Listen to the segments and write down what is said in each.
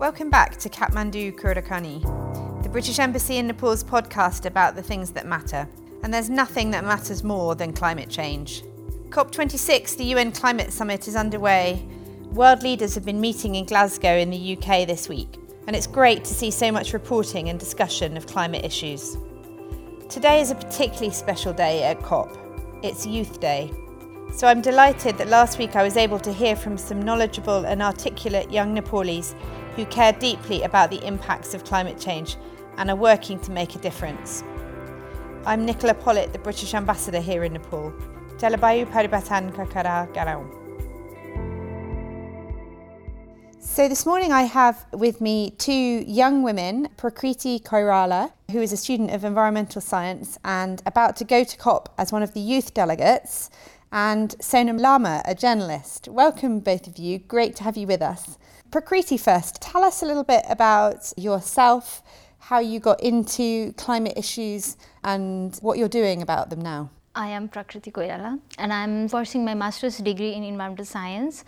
Welcome back to Kathmandu-Kurakani, the British Embassy in Nepal's podcast about the things that matter. And there's nothing that matters more than climate change. COP26, the UN Climate Summit, is underway. World leaders have been meeting in Glasgow in the UK this week, and it's great to see so much reporting and discussion of climate issues. Today is a particularly special day at COP. It's Youth Day. So I'm delighted that last week I was able to hear from some knowledgeable and articulate young Nepalis who care deeply about the impacts of climate change and are working to make a difference. I'm Nicola Pollitt, the British Ambassador here in Nepal. Jalabayu Paribatan Kakara Garau. So this morning I have with me two young women, Prakriti Koirala, who is a student of environmental science and about to go to COP as one of the youth delegates, and Sonam Lama, a journalist. Welcome both of you, great to have you with us. Prakriti first, tell us a little bit about yourself, how you got into climate issues and what you're doing about them now. I am Prakriti Koirala and I'm pursuing my master's degree in environmental science,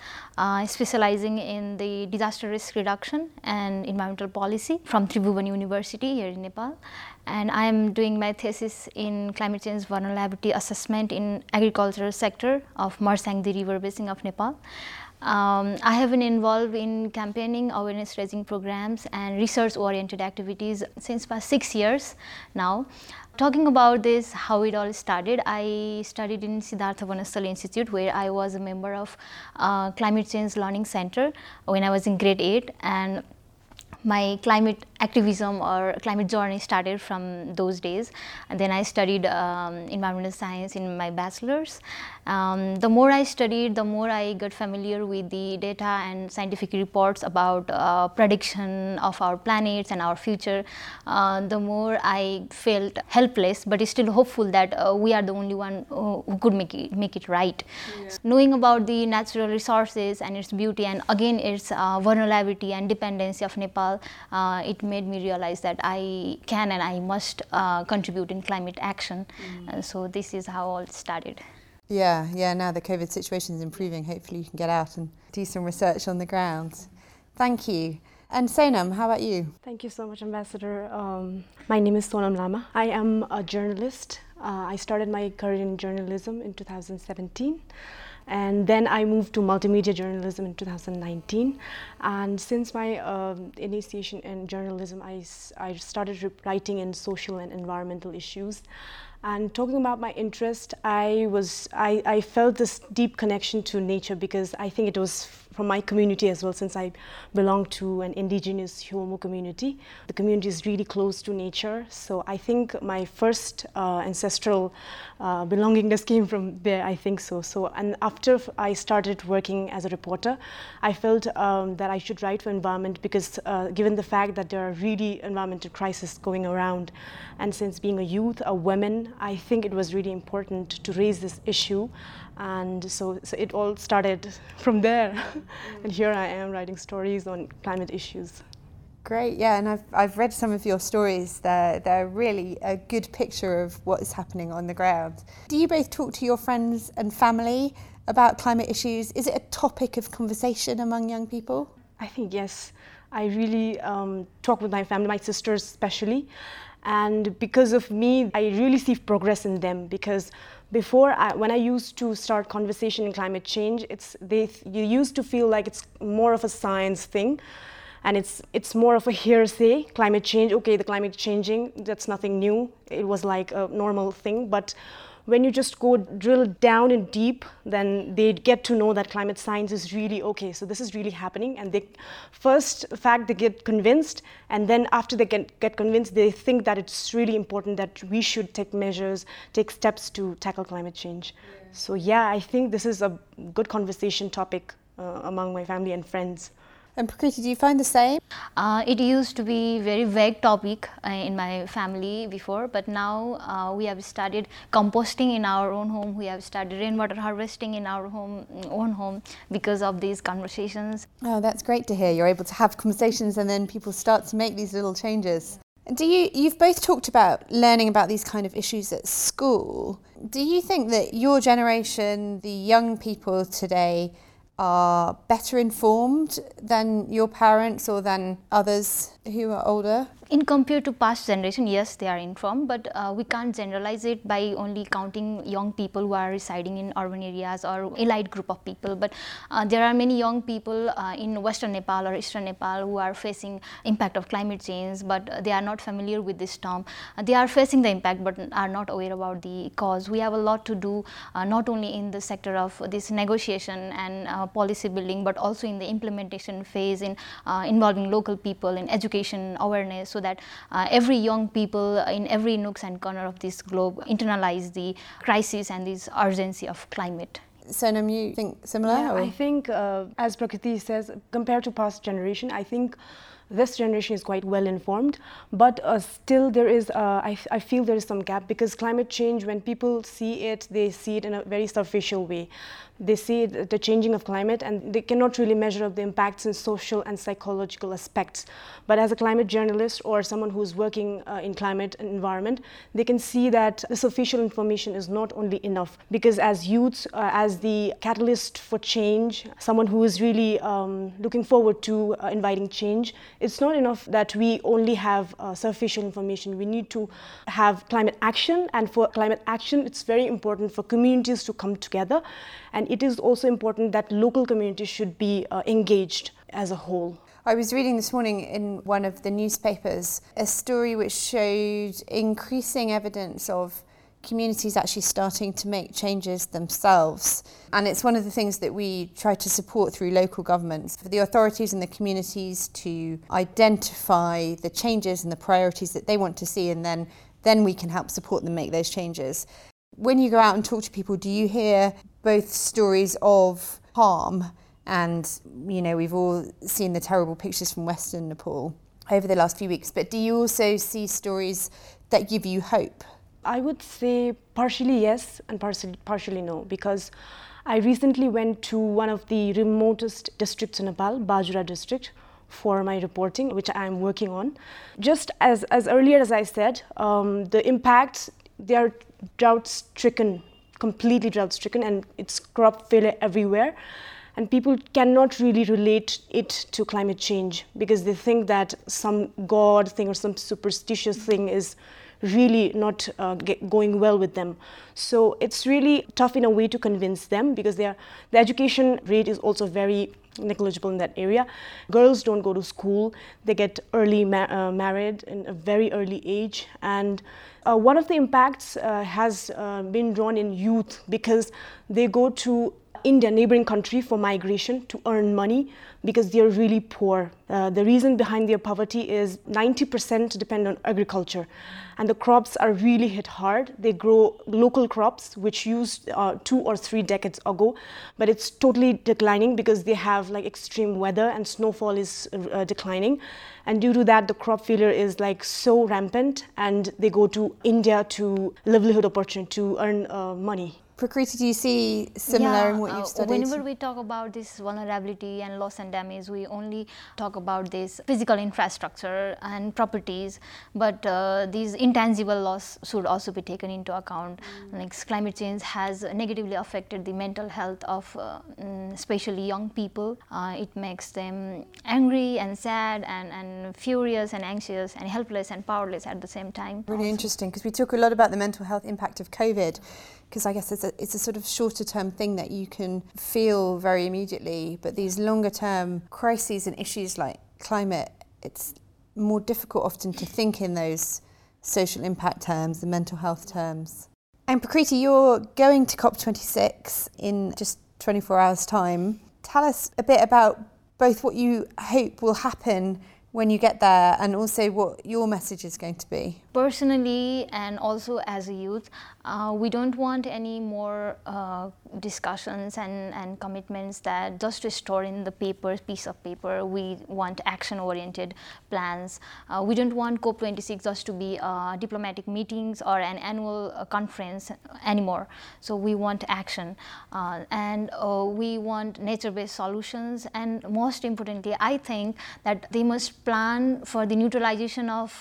specializing in the disaster risk reduction and environmental policy from Tribhuvan University here in Nepal. And I am doing my thesis in climate change vulnerability assessment in agricultural sector of Marsangdi River Basin of Nepal. I have been involved in campaigning, awareness raising programs and research oriented activities since past 6 years now. Talking about this, how it all started, I studied in Siddhartha Vanassal Institute where I was a member of Climate Change Learning Center when I was in grade 8, and my climate activism or climate journey started from those days. And then I studied environmental science in my bachelor's. The more I studied, the more I got familiar with the data and scientific reports about prediction of our planets and our future. The more I felt helpless, but still hopeful that we are the only one who could make it right. Yeah. So knowing about the natural resources and its beauty and again its vulnerability and dependency of Nepal, it made me realize that I can and I must contribute in climate action. And so this is how all started. Yeah, now the COVID situation is improving. Hopefully you can get out and do some research on the ground. Thank you. And Sonam, how about you? Thank you so much, Ambassador. My name is Sonam Lama. I am a journalist. I started my career in journalism in 2017. And then I moved to multimedia journalism in 2019. And since my initiation in journalism, I started writing in social and environmental issues. And talking about my interest, I felt this deep connection to nature because I think it was from my community as well, since I belong to an indigenous Huomo community. The community is really close to nature, so I think my first ancestral belongingness came from there, I think so. And after I started working as a reporter, I felt that I should write for environment because given the fact that there are really environmental crises going around, and since being a youth, a woman, I think it was really important to raise this issue, and so it all started from there. And here I am writing stories on climate issues. Great, yeah, and I've read some of your stories. They're really a good picture of what is happening on the ground. Do you both talk to your friends and family about climate issues? Is it a topic of conversation among young people? I think yes. I really talk with my family, my sisters especially. And because of me, I really see progress in them, because before, when I used to start conversation in climate change, you used to feel like it's more of a science thing, and it's more of a hearsay. Climate change, okay, the climate is changing, that's nothing new. It was like a normal thing, but when you just go drill down in deep, then they get to know that climate science is really okay, so this is really happening. And they get convinced, and then after they get convinced, they think that it's really important that we should take measures, take steps to tackle climate change. Yeah. So yeah, I think this is a good conversation topic among my family and friends. And Prakriti, do you find the same? It used to be very vague topic in my family before, but now we have started composting in our own home. We have started rainwater harvesting in our own home because of these conversations. Oh, that's great to hear. You're able to have conversations and then people start to make these little changes. Do you've both talked about learning about these kind of issues at school. Do you think that your generation, the young people today, are better informed than your parents or than others who are older? In compared to past generation, yes, they are informed, but we can't generalize it by only counting young people who are residing in urban areas or elite group of people. But there are many young people in Western Nepal or Eastern Nepal who are facing impact of climate change, but they are not familiar with this term. They are facing the impact, but are not aware about the cause. We have a lot to do, not only in the sector of this negotiation and policy building, but also in the implementation phase, in involving local people in education, awareness, so that every young people in every nooks and corner of this globe internalize the crisis and this urgency of climate. Sonam, you think similar? Yeah, I think, as Prakriti says, compared to past generation, I think this generation is quite well informed, but still there is, I feel there is some gap, because climate change, when people see it, they see it in a very superficial way. They see it, the changing of climate, and they cannot really measure up the impacts in social and psychological aspects. But as a climate journalist or someone who's working in climate and environment, they can see that the superficial information is not only enough, because as youths, as the catalyst for change, someone who is really looking forward to inviting change, it's not enough that we only have superficial information. We need to have climate action, and for climate action, it's very important for communities to come together, and it is also important that local communities should be engaged as a whole. I was reading this morning in one of the newspapers a story which showed increasing evidence of communities actually starting to make changes themselves. And it's one of the things that we try to support through local governments, for the authorities and the communities to identify the changes and the priorities that they want to see, and then we can help support them make those changes. When you go out and talk to people, do you hear both stories of harm and, you know, we've all seen the terrible pictures from Western Nepal over the last few weeks, but do you also see stories that give you hope? I would say partially yes and partially no, because I recently went to one of the remotest districts in Nepal, Bajura district, for my reporting, which I am working on. Just as earlier as I said, the impacts, they are drought-stricken, completely drought-stricken, and it's crop failure everywhere. And people cannot really relate it to climate change, because they think that some god thing or some superstitious thing is really not going well with them. So it's really tough in a way to convince them, because the education rate is also very negligible in that area. Girls don't go to school, they get early married in a very early age. And one of the impacts has been drawn in youth, because they go to India, neighboring country, for migration to earn money, because they are really poor. The reason behind their poverty is 90% depend on agriculture, and the crops are really hit hard. They grow local crops which used 2 or 3 decades ago, but it's totally declining, because they have like extreme weather and snowfall is declining, and due to that the crop failure is like so rampant, and they go to India to livelihood opportunity to earn money. Prakriti, do you see similar in what you've studied? Whenever we talk about this vulnerability and loss and damage, we only talk about this physical infrastructure and properties, but these intangible loss should also be taken into account. Like climate change has negatively affected the mental health of especially young people. It makes them angry and sad and furious and anxious and helpless and powerless at the same time. Really also interesting, because we talk a lot about the mental health impact of COVID, because I guess it's a sort of shorter term thing that you can feel very immediately, but these longer term crises and issues like climate, it's more difficult often to think in those social impact terms, the mental health terms. And Prakriti, you're going to COP26 in just 24 hours time. Tell us a bit about both what you hope will happen when you get there, and also what your message is going to be. Personally, and also as a youth, we don't want any more discussions and commitments that just store in the paper, piece of paper. We want action-oriented plans. We don't want COP26 just to be diplomatic meetings or an annual conference anymore. So we want action, and we want nature-based solutions. And most importantly, I think that they must plan for the neutralization of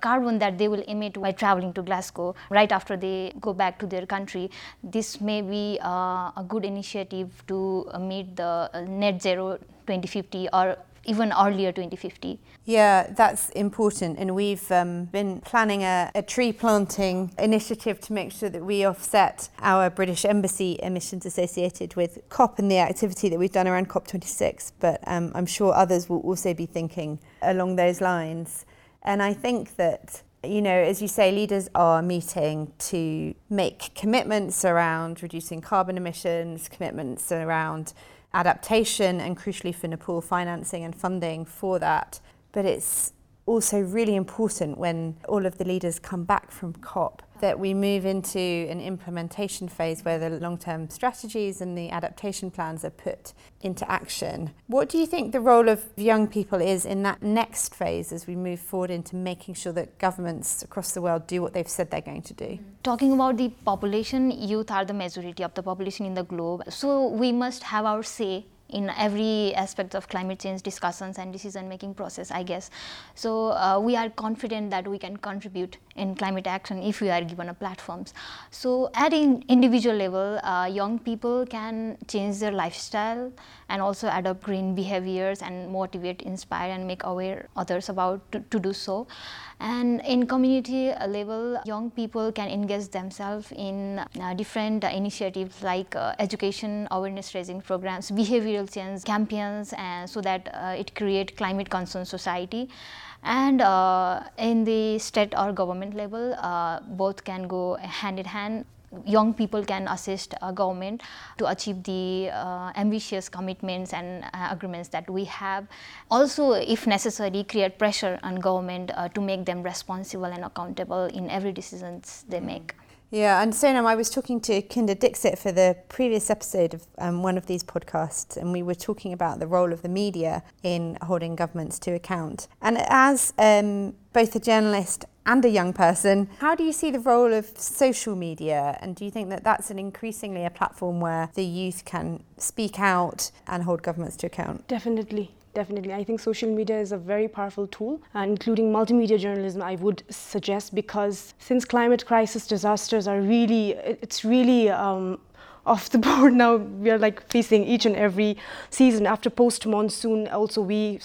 carbon that they will people emit by travelling to Glasgow right after they go back to their country. This may be a good initiative to meet the net zero 2050 or even earlier 2050. Yeah, that's important, and we've been planning a tree planting initiative to make sure that we offset our British Embassy emissions associated with COP and the activity that we've done around COP26, but I'm sure others will also be thinking along those lines. And I think that, you know, as you say, leaders are meeting to make commitments around reducing carbon emissions, commitments around adaptation, and crucially for Nepal, financing and funding for that. But it's also really important when all of the leaders come back from COP that we move into an implementation phase where the long-term strategies and the adaptation plans are put into action. What do you think the role of young people is in that next phase as we move forward into making sure that governments across the world do what they've said they're going to do? Talking about the population, youth are the majority of the population in the globe, so we must have our say in every aspect of climate change discussions and decision-making process, I guess. So we are confident that we can contribute in climate action if we are given a platforms. So at an individual level, young people can change their lifestyle and also adopt green behaviors and motivate, inspire and make aware others about to do so. And in community level, young people can engage themselves in different initiatives like education, awareness raising programs, behavioral change campaigns, and so that it create climate concerned society. And in the state or government level, both can go hand in hand. Young people can assist a government to achieve the ambitious commitments and agreements that we have. Also, if necessary, create pressure on government to make them responsible and accountable in every decisions they make. Yeah, and Sonam, I was talking to Kinder Dixit for the previous episode of one of these podcasts, and we were talking about the role of the media in holding governments to account. And as both a journalist and a young person, how do you see the role of social media? And do you think that that's an increasingly a platform where the youth can speak out and hold governments to account? Definitely. I think social media is a very powerful tool, including multimedia journalism, I would suggest, because since climate crisis disasters are really, it's really off the board now, we are like facing each and every season. After post-monsoon also we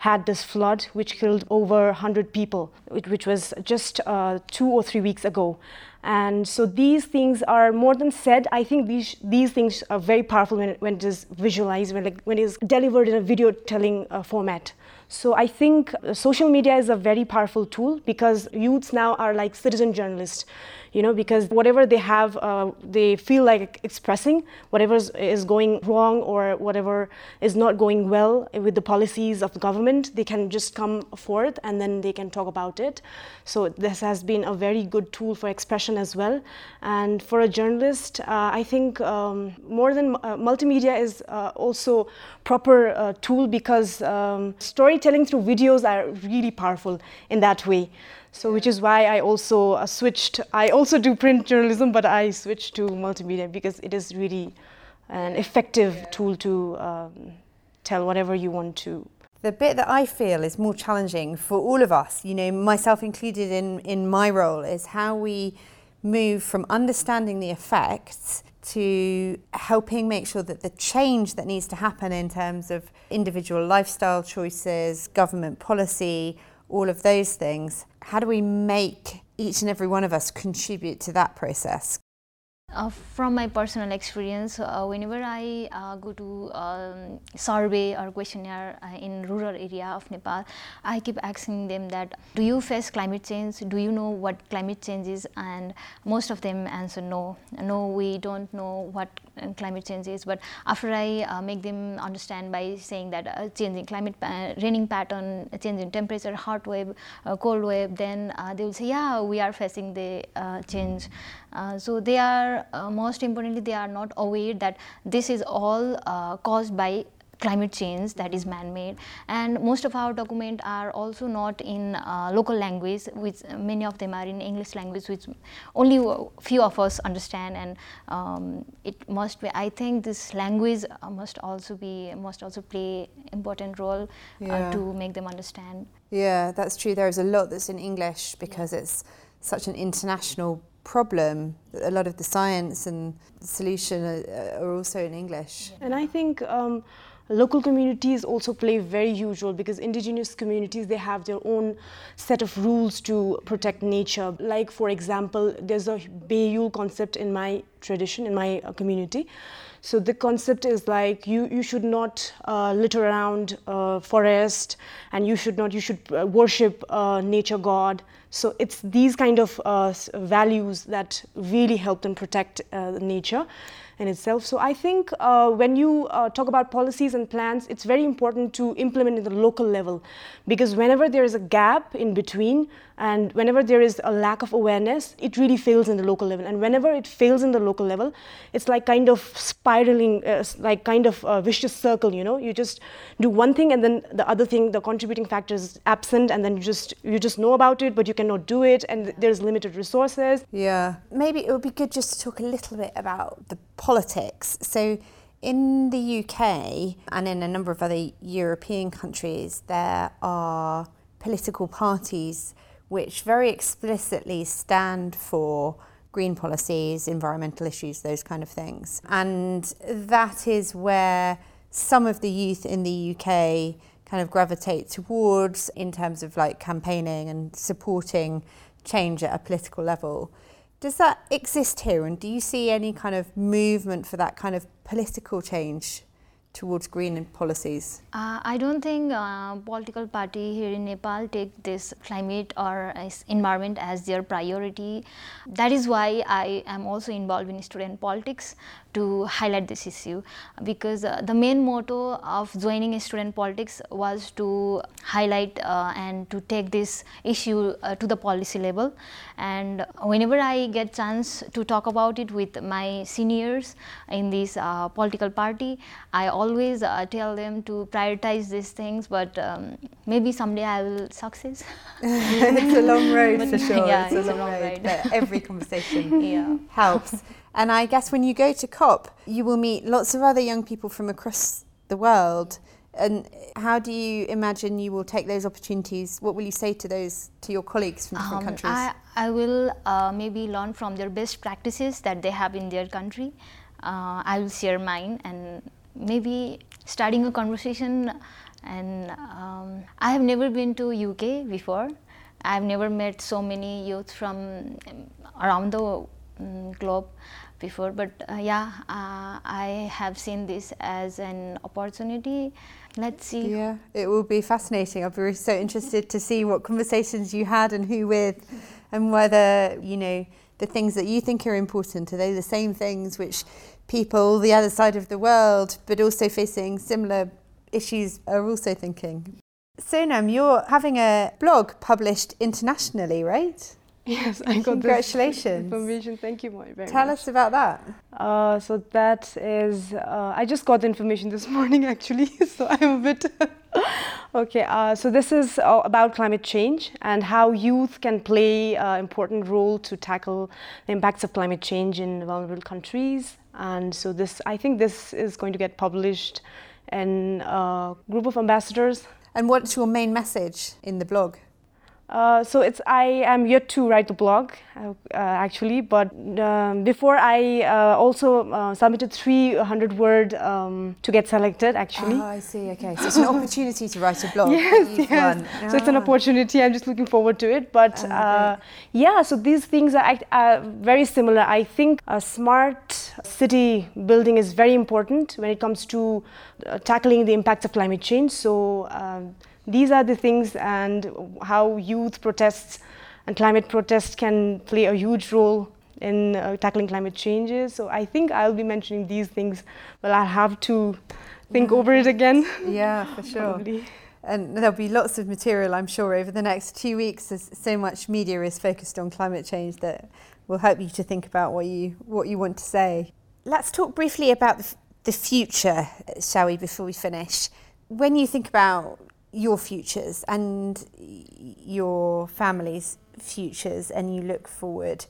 had this flood which killed over 100 people, which was just 2 or 3 weeks ago. And so these things are more than said. I think these things are very powerful when it is visualized, when it is delivered in a video telling format. So I think social media is a very powerful tool because youths now are like citizen journalists, you know, because whatever they have, they feel like expressing whatever is going wrong or whatever is not going well with the policies of the government, they can just come forth and then they can talk about it. So this has been a very good tool for expression as well. And for a journalist, I think more than multimedia is also proper tool because storytelling through videos are really powerful in that way. So which is why I also switched, I also do print journalism, but I switched to multimedia because it is really an effective tool to tell whatever you want to. The bit that I feel is more challenging for all of us, you know, myself included in my role, is how we move from understanding the effects to helping make sure that the change that needs to happen in terms of individual lifestyle choices, government policy, all of those things, how do we make each and every one of us contribute to that process? From my personal experience, whenever I go to survey or questionnaire in rural area of Nepal, I keep asking them that, do you face climate change? Do you know what climate change is? And most of them answer no. No, we don't know what climate change is. But after I make them understand by saying that changing climate, raining pattern, changing temperature, hot wave, cold wave, then they will say, yeah, we are facing the change. So they are, most importantly, they are not aware that this is all caused by climate change that is man-made, and most of our documents are also not in local language, which many of them are in English language, which only few of us understand, and it must be, I think this language must also play important role to make them understand. Yeah, that's true. There is a lot that's in English because it's such an international problem. A lot of the science and solution are also in English. And I think local communities also play a very huge role, because indigenous communities, they have their own set of rules to protect nature. Like, for example, there's a Beyul concept in my tradition, in my community. So the concept is like you should not litter around forest, and you should worship nature god. So it's these kind of values that really help them protect nature in itself. So I think when you talk about policies and plans, it's very important to implement at the local level, because whenever there is a gap in between and whenever there is a lack of awareness, it really fails in the local level. And whenever it fails in the local level, it's like kind of spiraling, like kind of a vicious circle, you know. You just do one thing and then the other thing, the contributing factor is absent, and then you just know about it, but you cannot do it, and there's limited resources. Yeah. Maybe it would be good just to talk a little bit about the politics. So in the UK and in a number of other European countries, there are political parties which very explicitly stand for green policies, environmental issues, those kind of things. And that is where some of the youth in the UK kind of gravitate towards in terms of like campaigning and supporting change at a political level. Does that exist here, and do you see any kind of movement for that kind of political change towards green policies? I don't think political party here in Nepal take this climate or environment as their priority. That is why I am also involved in student politics to highlight this issue, because the main motto of joining student politics was to highlight and to take this issue to the policy level. And whenever I get chance to talk about it with my seniors in this political party, I always tell them to prioritize these things, but maybe someday I will succeed. It's a long road, but for sure. Yeah, it's a long road. But every conversation helps. And I guess when you go to COP, you will meet lots of other young people from across the world. And how do you imagine you will take those opportunities? What will you say to your colleagues from different countries? I will maybe learn from their best practices that they have in their country. I will share mine, and maybe starting a conversation. And I have never been to UK before. I have never met so many youth from around the globe before, but I have seen this as an opportunity. Let's see. Yeah, it will be fascinating. I'll be so interested to see what conversations you had and who with, and whether, you know, the things that you think are important, are they the same things which people the other side of the world, but also facing similar issues, are also thinking. Sonam, you're having a blog published internationally, right? Yes, I got this information. Thank you very much. Tell us about that. So that is, I just got the information this morning actually, so I'm a bit okay. So this is about climate change and how youth can play an important role to tackle the impacts of climate change in vulnerable countries. And so I think this is going to get published in a group of ambassadors. And what's your main message in the blog? So I am yet to write the blog actually, but before I also submitted 300 words to get selected actually. Oh, I see, okay. So it's an opportunity to write a blog. Yes. Ah. So it's an opportunity, I'm just looking forward to it. But so these things are very similar. I think a smart city building is very important when it comes to tackling the impacts of climate change. So these are the things, and how youth protests and climate protests can play a huge role in tackling climate changes. So I think I'll be mentioning these things, but I'll have to think over it again. Yeah, for sure. Probably. And there'll be lots of material, I'm sure, over the next 2 weeks, as so much media is focused on climate change that will help you to think about what you want to say. Let's talk briefly about the the future, shall we, before we finish. When you think about your futures and your family's futures and you look forward,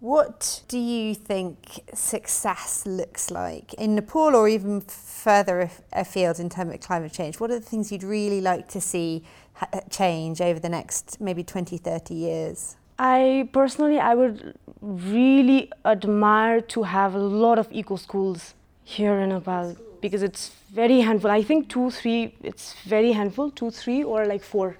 what do you think success looks like in Nepal or even further afield in terms of climate change? What are the things you'd really like to see change over the next maybe 20, 30 years? I would really admire to have a lot of eco schools here in Nepal because it's very handful. I think two, three, or like four.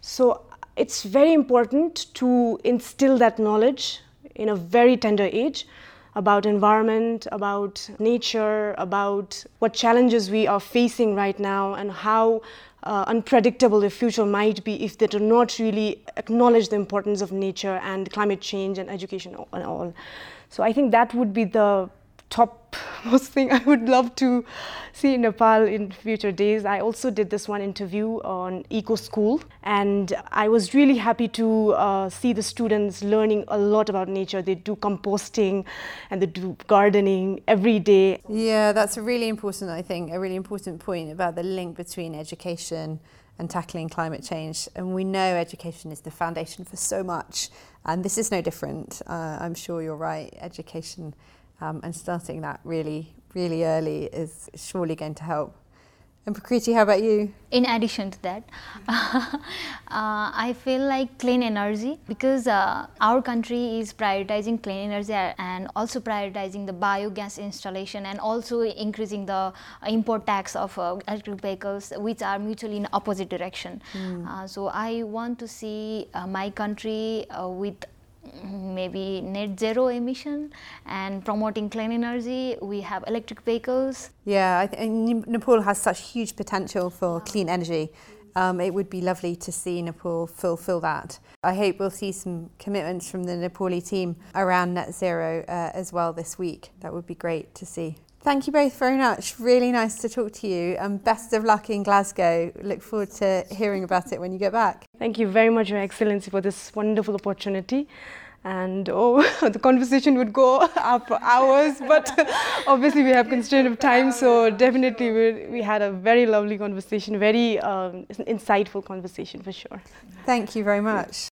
So it's very important to instill that knowledge in a very tender age about environment, about nature, about what challenges we are facing right now and how unpredictable the future might be if they do not really acknowledge the importance of nature and climate change and education and all. So I think that would be the top most thing I would love to see in Nepal in future days. I also did this one interview on Eco School and I was really happy to see the students learning a lot about nature. They do composting and they do gardening every day. Yeah, that's a really important point about the link between education and tackling climate change. And we know education is the foundation for so much and this is no different. I'm sure you're right, education and starting that really, really early is surely going to help. And Prakriti, how about you? In addition to that, I feel like clean energy because our country is prioritizing clean energy and also prioritizing the biogas installation and also increasing the import tax of electric vehicles, which are mutually in opposite direction. So I want to see my country with maybe net zero emission and promoting clean energy. We have electric vehicles. Yeah, and Nepal has such huge potential for clean energy. It would be lovely to see Nepal fulfill that. I hope we'll see some commitments from the Nepali team around net zero as well this week. That would be great to see. Thank you both very much. Really nice to talk to you and best of luck in Glasgow. Look forward to hearing about it when you get back. Thank you very much, Your Excellency, for this wonderful opportunity. And the conversation would go up for hours, but obviously we have constraint of time, so definitely we had a very lovely conversation, very insightful conversation for sure. Thank you very much.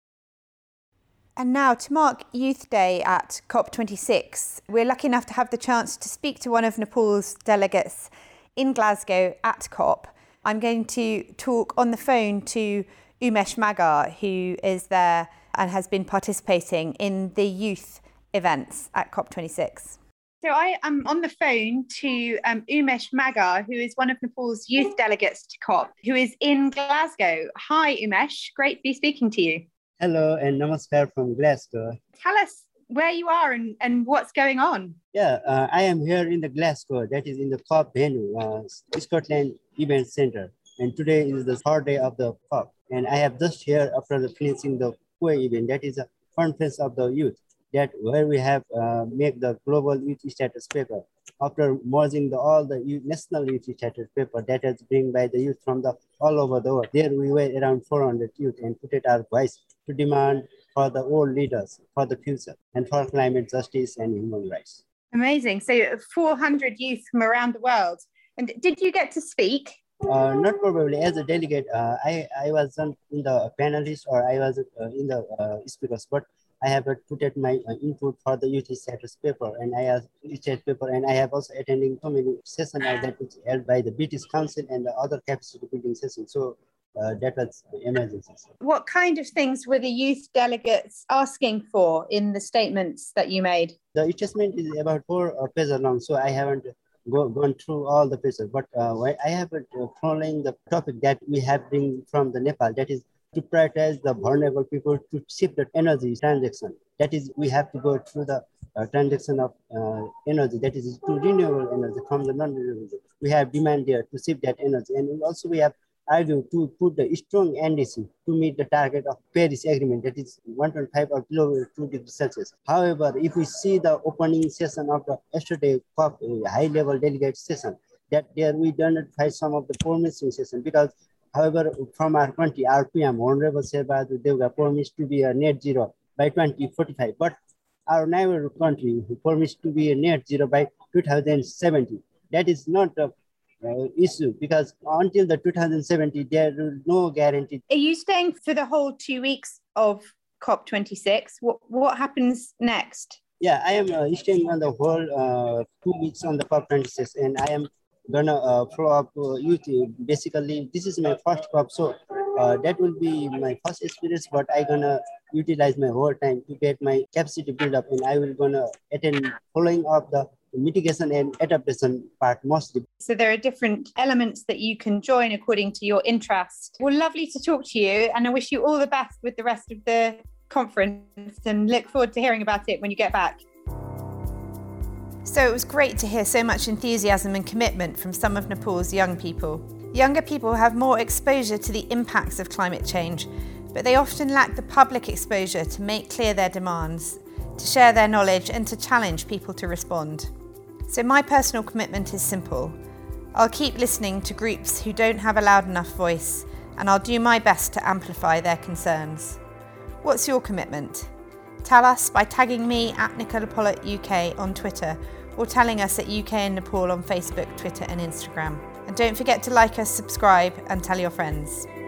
And now, to mark Youth Day at COP26, we're lucky enough to have the chance to speak to one of Nepal's delegates in Glasgow at COP. I'm going to talk on the phone to Umesh Magar, who is there and has been participating in the youth events at COP26. So I am on the phone to Umesh Magar, who is one of Nepal's youth delegates to COP, who is in Glasgow. Hi, Umesh. Great to be speaking to you. Hello and namaskar from Glasgow. Tell us where you are and what's going on. Yeah, I am here in the Glasgow, that is in the COP venue, Scotland Event Center. And today is the third day of the COP. And I have just here after finishing the COE event, that is a conference of the youth, that where we have made the global youth status paper. After merging all the youth, national youth status paper that has been by the youth from all over the world. There we were around 400 youth and put it our voice to demand for the old leaders, for the future, and for climate justice and human rights. Amazing. So 400 youth from around the world. And did you get to speak? Not probably. As a delegate, I wasn't in the panelist or I was in the speakers, but I have put at my input for the youth status paper and I have also attending so many sessions that was held by the British Council and the other capacity building sessions. So that was amazing. What kind of things were the youth delegates asking for in the statements that you made? The assessment is about 4 pages long, so I haven't gone through all the pages, but I have following the topic that we have been from the Nepal, that is to prioritize the vulnerable people, to shift the energy transition. That is, we have to go through the transition of energy, that is to renewable energy from the non-renewable. We have demand there to shift that energy. And also we have argued to put the strong NDC to meet the target of Paris Agreement, that is 1.5 or below 2 degrees Celsius. However, if we see the opening session of the yesterday COP high-level delegate session, that there we don't find some of the promising session because however, from our country, our PM, Honorable Sher Bahadur Dewga promised to be a net zero by 2045, but our neighbor country promised to be a net zero by 2070. that is not a issue, because until the 2070, there is no guarantee. Are you staying for the whole 2 weeks of COP26? What happens next? Yeah, I am staying on the whole 2 weeks on the COP26, and I am going to follow up youth. Basically, this is my first COP, so that will be my first experience, but I'm going to utilize my whole time to get my capacity build up, and I will going to attend following up the mitigation and adaptation part mostly. So there are different elements that you can join according to your interest. Well, lovely to talk to you, and I wish you all the best with the rest of the conference and look forward to hearing about it when you get back. So it was great to hear so much enthusiasm and commitment from some of Nepal's young people. Younger people have more exposure to the impacts of climate change, but they often lack the public exposure to make clear their demands, to share their knowledge and to challenge people to respond. So my personal commitment is simple. I'll keep listening to groups who don't have a loud enough voice, and I'll do my best to amplify their concerns. What's your commitment? Tell us by tagging me at Nicola Pollitt UK on Twitter, or telling us at UK and Nepal on Facebook, Twitter and Instagram. And don't forget to like us, subscribe and tell your friends.